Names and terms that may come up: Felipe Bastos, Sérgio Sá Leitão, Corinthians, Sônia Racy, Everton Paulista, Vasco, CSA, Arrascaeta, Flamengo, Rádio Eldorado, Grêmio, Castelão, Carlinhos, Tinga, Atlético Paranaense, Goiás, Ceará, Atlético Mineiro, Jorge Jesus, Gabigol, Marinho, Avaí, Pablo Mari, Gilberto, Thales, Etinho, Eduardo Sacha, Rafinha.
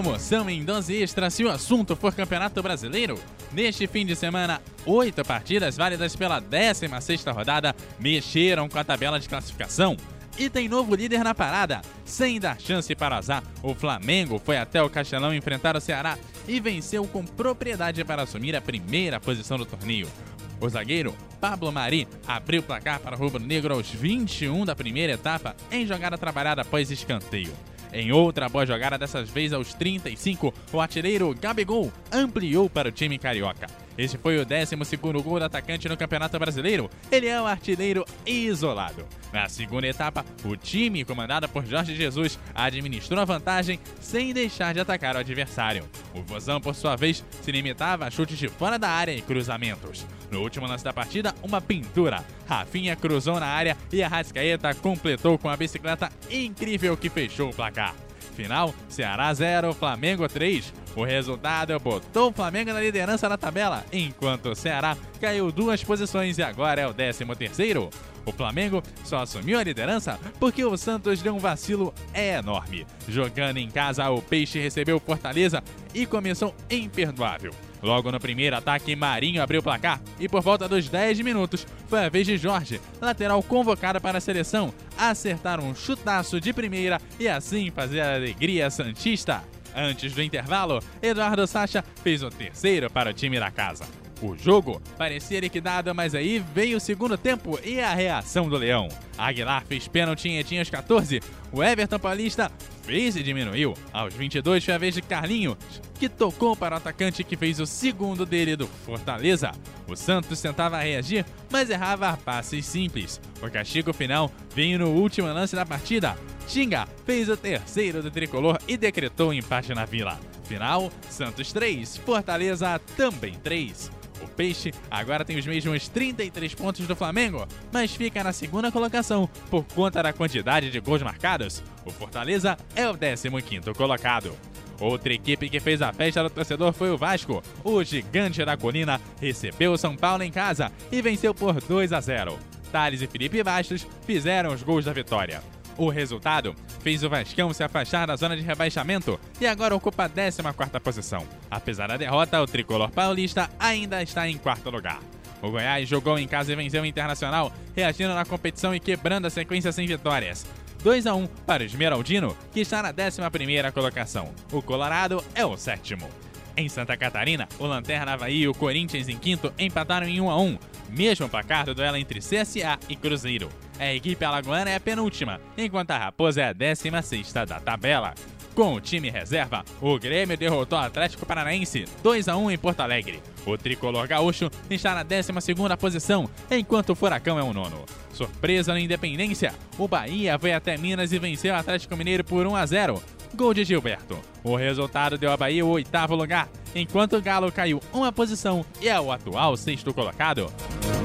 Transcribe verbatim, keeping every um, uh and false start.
Emoção em dose extra se o assunto for Campeonato Brasileiro. Neste fim de semana, oito partidas válidas pela décima sexta rodada mexeram com a tabela de classificação. E tem novo líder na parada. Sem dar chance para azar, o Flamengo foi até o Castelão enfrentar o Ceará e venceu com propriedade para assumir a primeira posição do torneio. O zagueiro Pablo Mari abriu o placar para o rubro-negro aos vinte e um da primeira etapa em jogada trabalhada após escanteio. Em outra boa jogada, dessas vezes aos trinta e cinco, o artilheiro Gabigol ampliou para o time carioca. Este foi o décimo segundo gol do atacante no Campeonato Brasileiro. Ele é um artilheiro isolado. Na segunda etapa, o time, comandado por Jorge Jesus, administrou a vantagem sem deixar de atacar o adversário. O Vozão, por sua vez, se limitava a chutes de fora da área e cruzamentos. No último lance da partida, uma pintura. Rafinha cruzou na área e Arrascaeta completou com a bicicleta incrível que fechou o placar. Final, Ceará zero, Flamengo três. O resultado botou o Flamengo na liderança da tabela, enquanto o Ceará caiu duas posições e agora é o décimo terceiro. O Flamengo só assumiu a liderança porque o Santos deu um vacilo enorme. Jogando em casa, o Peixe recebeu Fortaleza e começou imperdoável. Logo no primeiro ataque, Marinho abriu o placar e por volta dos dez minutos foi a vez de Jorge, lateral convocado para a seleção, acertar um chutaço de primeira e assim fazer a alegria santista. Antes do intervalo, Eduardo Sacha fez o terceiro para o time da casa. O jogo parecia liquidado, mas aí veio o segundo tempo e a reação do Leão. Aguilar fez pênalti em Etinho aos quatorze, o Everton Paulista fez e diminuiu. Aos vinte e dois foi a vez de Carlinhos, que tocou para o atacante que fez o segundo dele do Fortaleza. O Santos tentava reagir, mas errava passes simples. O castigo final veio no último lance da partida. Tinga fez o terceiro do tricolor e decretou o empate na Vila. Final, Santos três, Fortaleza também três. O Peixe agora tem os mesmos trinta e três pontos do Flamengo, mas fica na segunda colocação por conta da quantidade de gols marcados. O Fortaleza é o décimo quinto colocado. Outra equipe que fez a festa do torcedor foi o Vasco. O gigante da colina recebeu o São Paulo em casa e venceu por dois a zero. Thales e Felipe Bastos fizeram os gols da vitória. O resultado fez o Vascão se afastar da zona de rebaixamento e agora ocupa a décima quarta posição. Apesar da derrota, o tricolor paulista ainda está em quarto lugar. O Goiás jogou em casa e venceu o Internacional, reagindo na competição e quebrando a sequência sem vitórias. dois a um para o Esmeraldino, que está na décima primeira colocação. O Colorado é o sétimo. Em Santa Catarina, o Lanterna Avaí e o Corinthians em quinto empataram em um a um, mesmo placar do duelo entre C S A e Cruzeiro. A equipe alagoana é a penúltima, enquanto a Raposa é a décima sexta da tabela. Com o time reserva, o Grêmio derrotou o Atlético Paranaense dois a um em Porto Alegre. O tricolor gaúcho está na décima segunda posição, enquanto o Furacão é o nono. Surpresa na Independência, o Bahia foi até Minas e venceu o Atlético Mineiro por um a zero. Gol de Gilberto. O resultado deu a Bahia o oitavo lugar, enquanto o Galo caiu uma posição e é o atual sexto colocado.